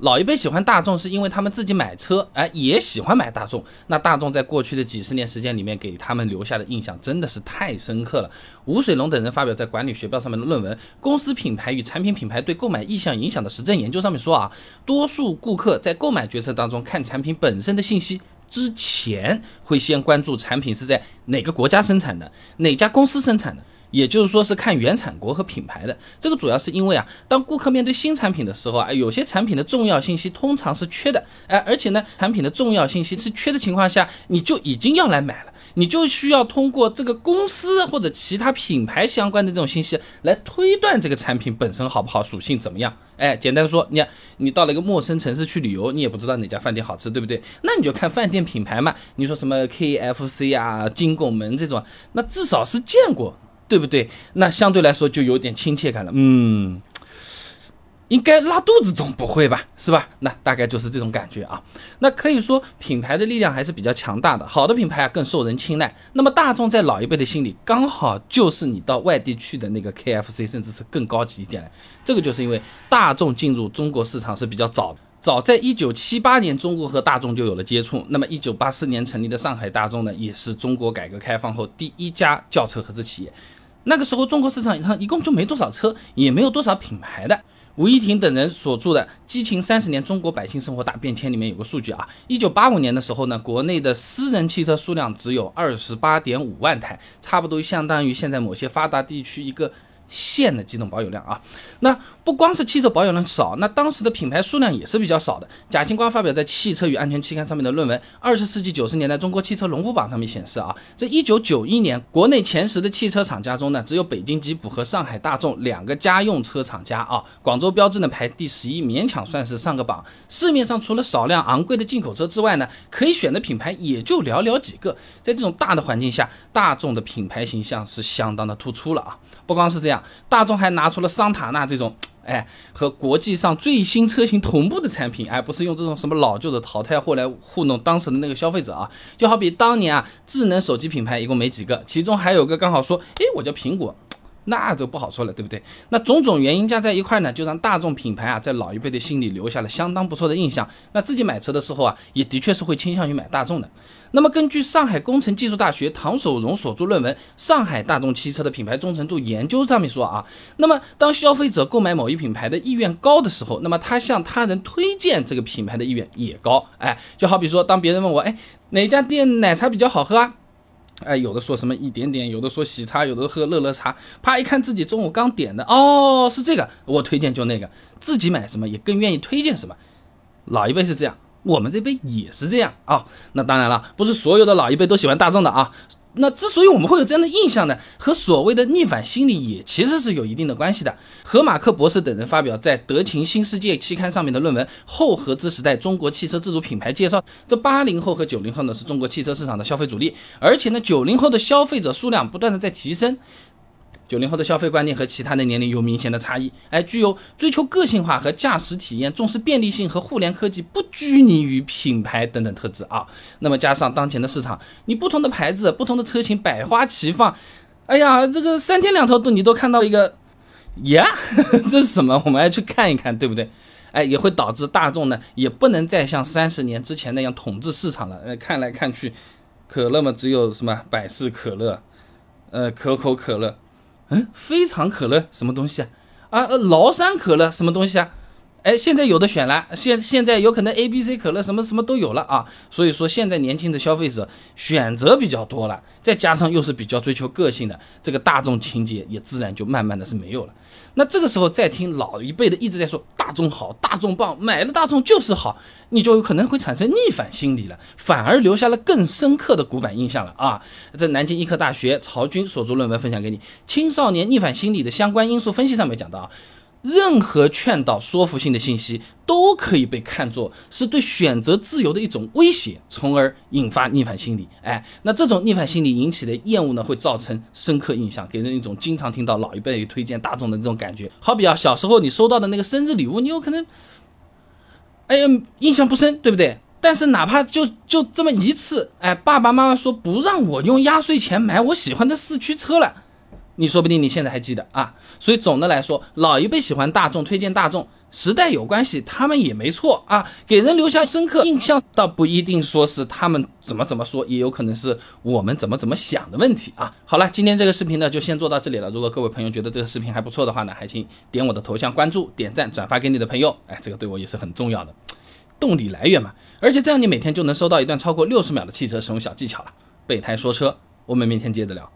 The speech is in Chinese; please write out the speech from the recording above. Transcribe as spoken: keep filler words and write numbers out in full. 老一辈喜欢大众是因为他们自己买车，哎，也喜欢买大众。那大众在过去的几十年时间里面给他们留下的印象真的是太深刻了。吴水龙等人发表在管理学报上面的论文《公司品牌与产品品牌对购买意向影响的实证研究》上面说啊，多数顾客在购买决策当中看产品本身的信息之前，会先关注产品是在哪个国家生产的，哪家公司生产的。也就是说是看原产国和品牌的，这个主要是因为啊，当顾客面对新产品的时候啊，有些产品的重要信息通常是缺的，哎，而且呢，产品的重要信息是缺的情况下，你就已经要来买了，你就需要通过这个公司或者其他品牌相关的这种信息来推断这个产品本身好不好，属性怎么样。哎，简单说，你看你到了一个陌生城市去旅游，你也不知道哪家饭店好吃，对不对？那你就看饭店品牌嘛，你说什么 K F C 啊、金拱门这种，那至少是见过。对不对？那相对来说就有点亲切感了。嗯，应该拉肚子总不会吧？是吧？那大概就是这种感觉啊。那可以说品牌的力量还是比较强大的，好的品牌啊更受人青睐。那么大众在老一辈的心里，刚好就是你到外地去的那个 K F C， 甚至是更高级一点来。这个就是因为大众进入中国市场是比较早的。早在一九七八年，中国和大众就有了接触。那么一九八四年成立的上海大众呢，也是中国改革开放后第一家轿车合资企业。那个时候中国市场上一共就没多少车，也没有多少品牌的。吴一婷等人所著的《激情三十年中国百姓生活大变迁》里面有个数据啊，一九八五年的时候呢，国内的私人汽车数量只有 二十八点五万台，差不多相当于现在某些发达地区一个县的机动保有量啊。那不光是汽车保有量少，那当时的品牌数量也是比较少的。贾清光发表在《汽车与安全》期刊上面的论文《二十世纪九十年代中国汽车龙虎榜》上面显示啊，在一九九一年国内前十的汽车厂家中呢，只有北京吉普和上海大众两个家用车厂家啊，广州标致呢排第十一，勉强算是上个榜。市面上除了少量昂贵的进口车之外呢，可以选的品牌也就寥寥几个。在这种大的环境下，大众的品牌形象是相当的突出了啊。不光是这样，大众还拿出了桑塔纳这种哎，和国际上最新车型同步的产品，哎，不是用这种什么老旧的淘汰货来糊弄当时的那个消费者啊。就好比当年啊，智能手机品牌一共没几个，其中还有个刚好说，哎，我叫苹果，那就不好说了，对不对？那种种原因加在一块呢，就让大众品牌啊，在老一辈的心里留下了相当不错的印象。那自己买车的时候啊，也的确是会倾向于买大众的。那么根据上海工程技术大学唐守荣所著论文《上海大众汽车的品牌忠诚度研究》上面说啊，那么当消费者购买某一品牌的意愿高的时候，那么他向他人推荐这个品牌的意愿也高。哎，就好比说，当别人问我，哎，哪家店奶茶比较好喝啊？哎，有的说什么一点点，有的说喜茶，有的喝乐乐茶，啪一看自己中午刚点的，哦，是这个，我推荐就那个，自己买什么也更愿意推荐什么。老一辈是这样，我们这辈也是这样啊。那当然了，不是所有的老一辈都喜欢大众的啊。那之所以我们会有这样的印象呢，和所谓的逆反心理也其实是有一定的关系的。何马克博士等人发表在《德勤新世界》期刊上面的论文《后合资时代中国汽车自主品牌介绍》，这八零后和九零后呢是中国汽车市场的消费主力，而且呢九零后的消费者数量不断的在提升。九零后的消费观念和其他的年龄有明显的差异，哎，具有追求个性化和驾驶体验，重视便利性和互联科技，不拘泥于品牌等等特质啊。那么加上当前的市场，你不同的牌子、不同的车型百花齐放，哎呀，这个三天两头都你都看到一个呀、yeah ，这是什么？我们要去看一看，对不对？哎，也会导致大众呢也不能再像三十年之前那样统治市场了。呃，看来看去，可乐嘛，只有什么百事可乐，呃，可口可乐。嗯，非常可乐什么东西啊？啊，崂山可乐什么东西啊？哎，现在有的选了，现现在有可能 A、B、C 可乐什么什么都有了啊。所以说，现在年轻的消费者选择比较多了，再加上又是比较追求个性的，这个大众情节也自然就慢慢的是没有了。那这个时候再听老一辈的一直在说大众好、大众棒，买了大众就是好，你就有可能会产生逆反心理了，反而留下了更深刻的古板印象了啊！在南京医科大学曹军所著论文分享给你《青少年逆反心理的相关因素分析》上面讲到啊，任何劝导说服性的信息都可以被看作是对选择自由的一种威胁，从而引发逆反心理。哎，那这种逆反心理引起的厌恶呢，会造成深刻印象，给人一种经常听到老一辈推荐大众的这种感觉。好比啊，小时候你收到的那个生日礼物，你有可能，哎呀，印象不深，对不对？但是哪怕就就这么一次，哎，爸爸妈妈说不让我用压岁钱买我喜欢的四驱车了。你说不定你现在还记得啊，所以总的来说，老一辈喜欢大众，推荐大众，时代有关系，他们也没错啊，给人留下深刻印象倒不一定说是他们怎么怎么说，也有可能是我们怎么怎么想的问题啊。好了，今天这个视频呢就先做到这里了。如果各位朋友觉得这个视频还不错的话呢，还请点我的头像关注、点赞、转发给你的朋友，哎，这个对我也是很重要的动力来源嘛。而且这样你每天就能收到一段超过六十秒的汽车使用小技巧了。备胎说车，我们明天接着聊。